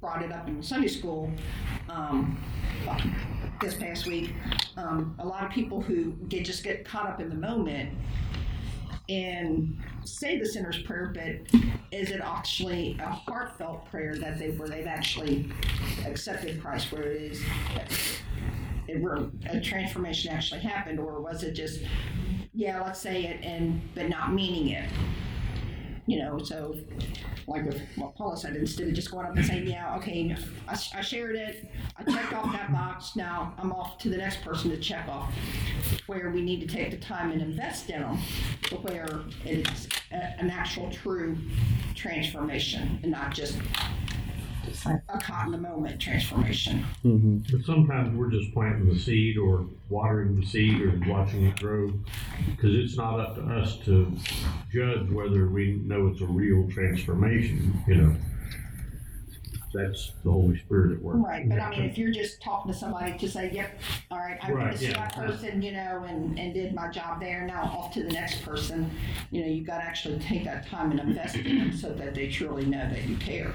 brought it up in Sunday school um, this past week. Um, a lot of people who get just get caught up in the moment and say the sinner's prayer, but is it actually a heartfelt prayer that they where they've actually accepted Christ, where it is it where a transformation actually happened, or was it just, yeah, let's say it and but not meaning it? You know, so like what Paula said, instead of just going up and saying, yeah, okay, I, I shared it, I checked off that box, now I'm off to the next person to check off, where we need to take the time and invest in them, but where it's a, an actual true transformation and not just a caught in the moment transformation. Mm-hmm. But sometimes we're just planting the seed or watering the seed or watching it grow, because it's not up to us to judge whether we know it's a real transformation, you know. That's the Holy Spirit at work. Right, but I mean, if you're just talking to somebody to say, yep, all right, I went right, to see yeah. my person, you know, and, and did my job there, now off to the next person, you know, you've got to actually take that time and invest in them so that they truly know that you care.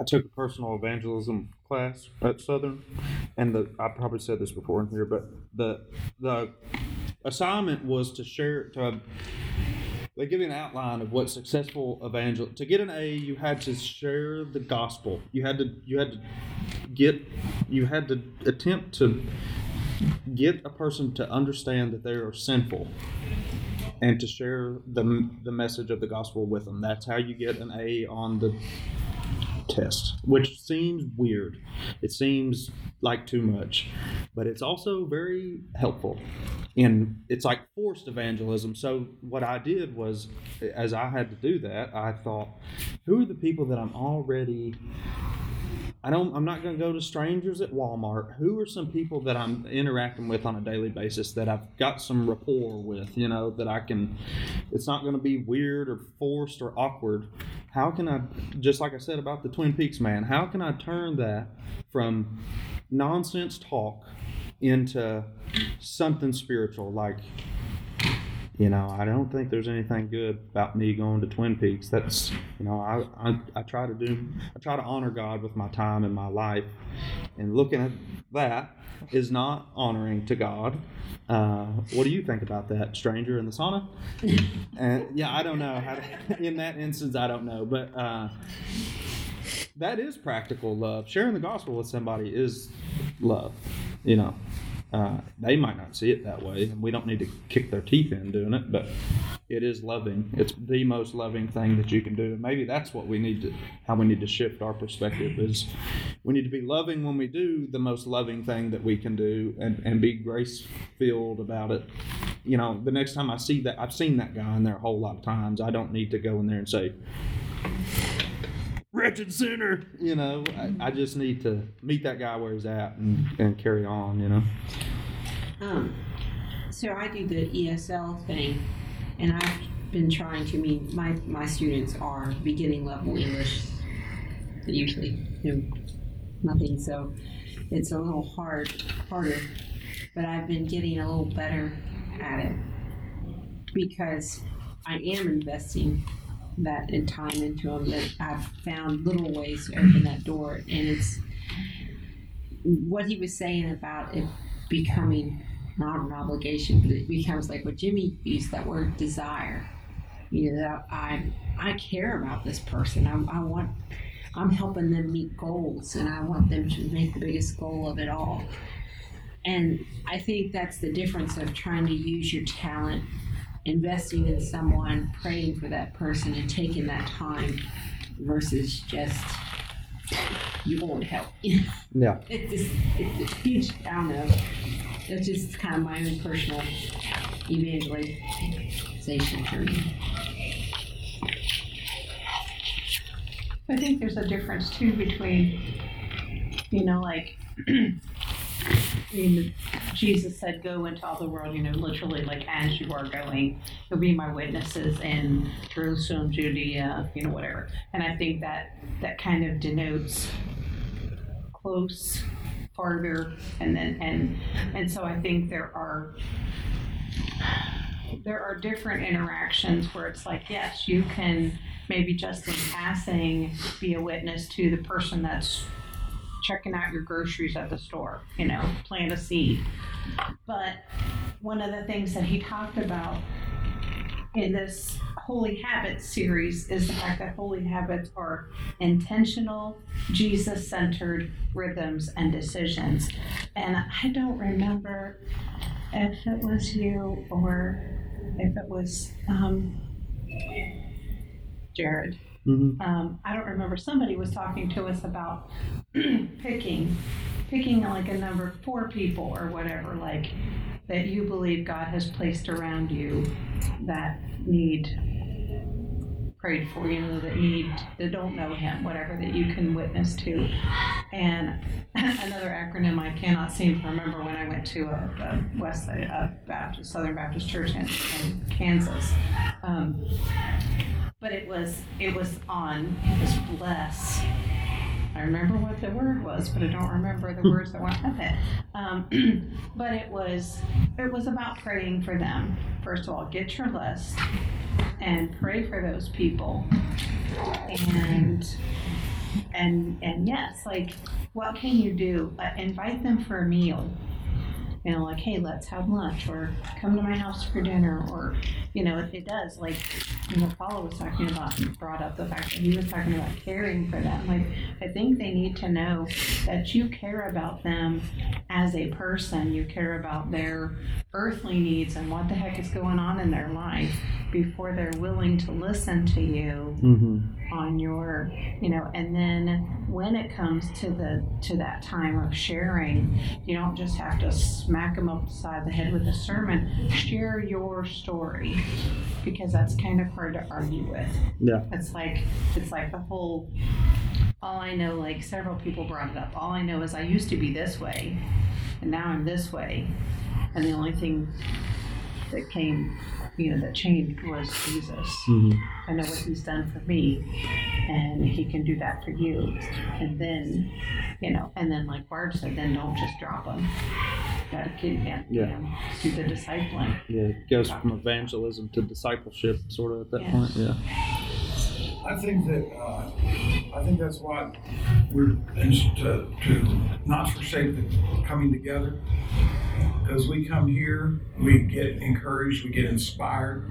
I took a personal evangelism class at Southern, and the I probably said this before in here, but the the assignment was to share to they give you an outline of what successful evangel to get an A. You had to share the gospel. You had to you had to get you had to attempt to get a person to understand that they are sinful and to share the the message of the gospel with them. That's how you get an A on the test, which seems weird. It seems like too much, but it's also very helpful. And it's like forced evangelism. So what I did was, as I had to do that, I thought, who are the people that I'm already... I don't, I'm not going to go to strangers at Walmart. Who are some people that I'm interacting with on a daily basis that I've got some rapport with, you know, that I can, it's not going to be weird or forced or awkward. How can I, just like I said about the Twin Peaks man, how can I turn that from nonsense talk into something spiritual? Like, you know, I don't think there's anything good about me going to Twin Peaks. That's, you know, I, I I try to do, I try to honor God with my time and my life. And looking at that is not honoring to God. Uh, what do you think about that, stranger in the sauna? And yeah, I don't know. I, in that instance, I don't know. But uh, that is practical love. Sharing the gospel with somebody is love, you know. Uh, they might not see it that way, and we don't need to kick their teeth in doing it, but it is loving. It's the most loving thing that you can do. And maybe that's what we need to, how we need to shift our perspective is we need to be loving when we do the most loving thing that we can do, and, and be grace-filled about it. You know, the next time I see that, I've seen that guy in there a whole lot of times. I don't need to go in there and say, wretched sinner, you know. I, I just need to meet that guy where he's at and, and carry on, you know. Um, so I do the E S L thing, and I've been trying to mean my my students are beginning level English. Usually, you know, nothing, so it's a little hard, harder. But I've been getting a little better at it because I am investing that and time into them, that I've found little ways to open that door. And it's what he was saying about it becoming not an obligation, but it becomes like what Jimmy used, that word desire. You know, that I I care about this person. I, I want, I'm helping them meet goals, and I want them to make the biggest goal of it all. And I think that's the difference of trying to use your talent, investing in someone, praying for that person, and taking that time versus just, you won't help. Yeah. It's just, it's a huge, I don't know. It's just kind of my own personal evangelization journey. I think there's a difference too between, you know, like, I mean, Jesus said, go into all the world, you know, literally, like, as you are going, you'll be my witnesses in Jerusalem, Judea, you know, whatever. And I think that that kind of denotes close, farther, and then, and, and so I think there are, there are different interactions where it's like, yes, you can maybe just in passing be a witness to the person that's checking out your groceries at the store, you know, plant a seed. But one of the things that he talked about in this Holy Habits series is the fact that holy habits are intentional, Jesus-centered rhythms and decisions. And I don't remember if it was you or if it was um, Jared. Mm-hmm. Um, I don't remember. Somebody was talking to us about picking, picking like a number four people or whatever, like that you believe God has placed around you that need prayed for, you know, that need, that don't know Him, whatever, that you can witness to. And another acronym I cannot seem to remember when I went to a, a West a Baptist, Southern Baptist church in, in Kansas. Um, But it was, it was on, it was bless. I remember what the word was, but I don't remember the words that went with it. Um, but it was, it was about praying for them. First of all, get your list and pray for those people. And, and, and yes, like, what can you do? Uh, invite them for a meal. you know, like, hey, let's have lunch, or come to my house for dinner, or, you know, if it does, like, you know, Paula was talking about, brought up the fact that he was talking about caring for them. Like, I think they need to know that you care about them as a person. You care about their earthly needs and what the heck is going on in their life before they're willing to listen to you mm-hmm. on your, you know, and then when it comes to the, to that time of sharing, you don't just have to smack them upside the head with a sermon. Share your story, because that's kind of hard to argue with. Yeah. It's like, it's like the whole, all I know, like several people brought it up, all I know is I used to be this way and now I'm this way. And the only thing that came, you know, that changed was Jesus. Mm-hmm. I know what he's done for me, and he can do that for you. And then, you know, and then like Barb said, then don't just drop them. Got to keep them, yeah. you know, do the discipling. Yeah, it goes from evangelism to discipleship, sort of at that yeah. point. Yeah. I think that uh, I think that's why we're to, to not forsake the coming together, because we come here, we get encouraged, we get inspired,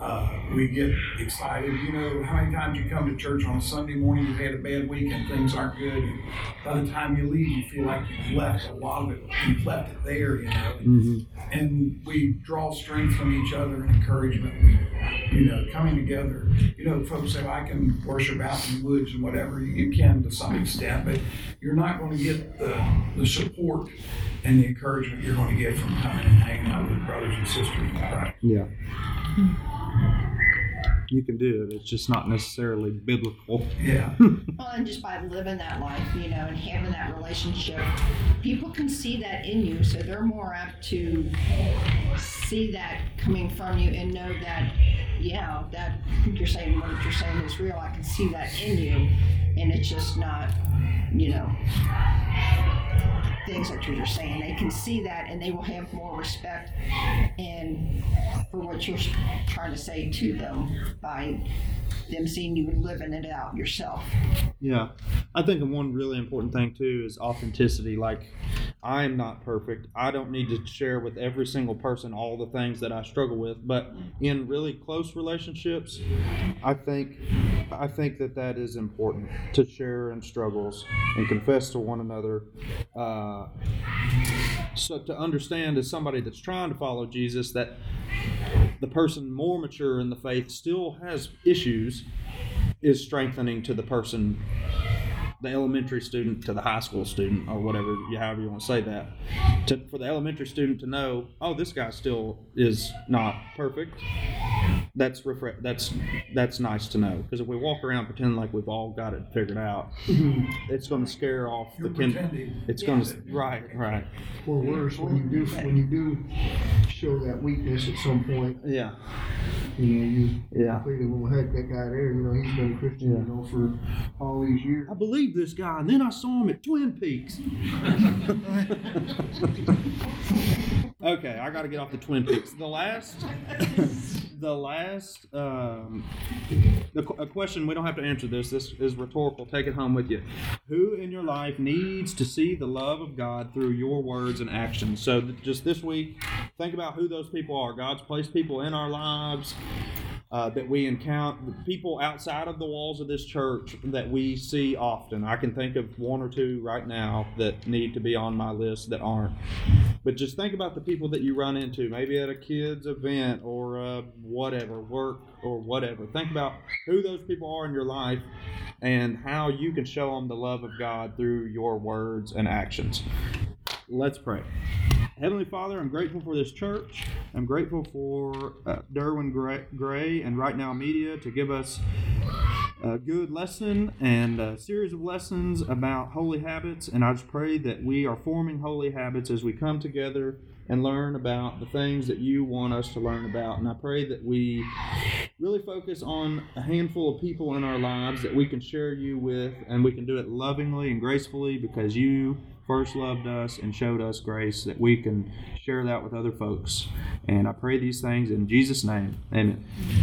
uh, we get excited. You know, how many times you come to church on a Sunday morning, you've had a bad week and things aren't good, and by the time you leave, you feel like you've left a lot of it, you've left it there, you know. Mm-hmm. And we draw strength from each other and encouragement. We, you know, coming together. You know, folks say, I can worship out in the woods and whatever. You can to some extent, but you're not going to get the, the support and the encouragement you're going to get from coming and hanging out with brothers and sisters in Christ. Yeah. You can do it. It's just not necessarily biblical. Yeah. Well, and just by living that life, you know, and having that relationship, people can see that in you, so they're more apt to see that coming from you and know that, yeah, that you're saying what you're saying is real. I can see that in you, and it's just not, you know, things that you're just saying. They can see that, and they will have more respect and for what you're trying to say to them by them seeing you living it out yourself. Yeah. I think one really important thing, too, is authenticity. Like, I am not perfect. I don't need to share with every single person all the things that I struggle with. But in really close relationships, I think I think that that is important, to share in struggles and confess to one another. Uh, so to understand, as somebody that's trying to follow Jesus, that the person more mature in the faith still has issues, is strengthening to the person, the elementary student to the high school student, or whatever, however you want to say that. To, for the elementary student to know, oh, this guy still is not perfect. That's refre- that's that's nice to know, because if we walk around pretending like we've all got it figured out, it's going to scare off You're the kin- It's yeah. going to right, right. Or worse, when you do when you do show that weakness at some point. Yeah. You know, you yeah. completely, well, heck, that guy there, you know, he's been a Christian, yeah. you know, for all these years. I believe this guy, and then I saw him at Twin Peaks. Okay, I got to get off the Twin Peaks. The last, the last, um, the, a question, we don't have to answer this. This is rhetorical. Take it home with you. Who in your life needs to see the love of God through your words and actions? So just this week, think about who those people are. God's placed people in our lives. Uh, that we encounter, people outside of the walls of this church that we see often. I can think of one or two right now that need to be on my list that aren't. But just think about the people that you run into, maybe at a kid's event or uh, whatever, work or whatever. Think about who those people are in your life and how you can show them the love of God through your words and actions. Let's pray. Heavenly Father, I'm grateful for this church. I'm grateful for uh, Derwin Gray and Right Now Media to give us a good lesson and a series of lessons about holy habits. And I just pray that we are forming holy habits as we come together and learn about the things that you want us to learn about. And I pray that we really focus on a handful of people in our lives that we can share you with, and we can do it lovingly and gracefully, because you first loved us and showed us grace, that we can share that with other folks. And I pray these things in Jesus' name. Amen.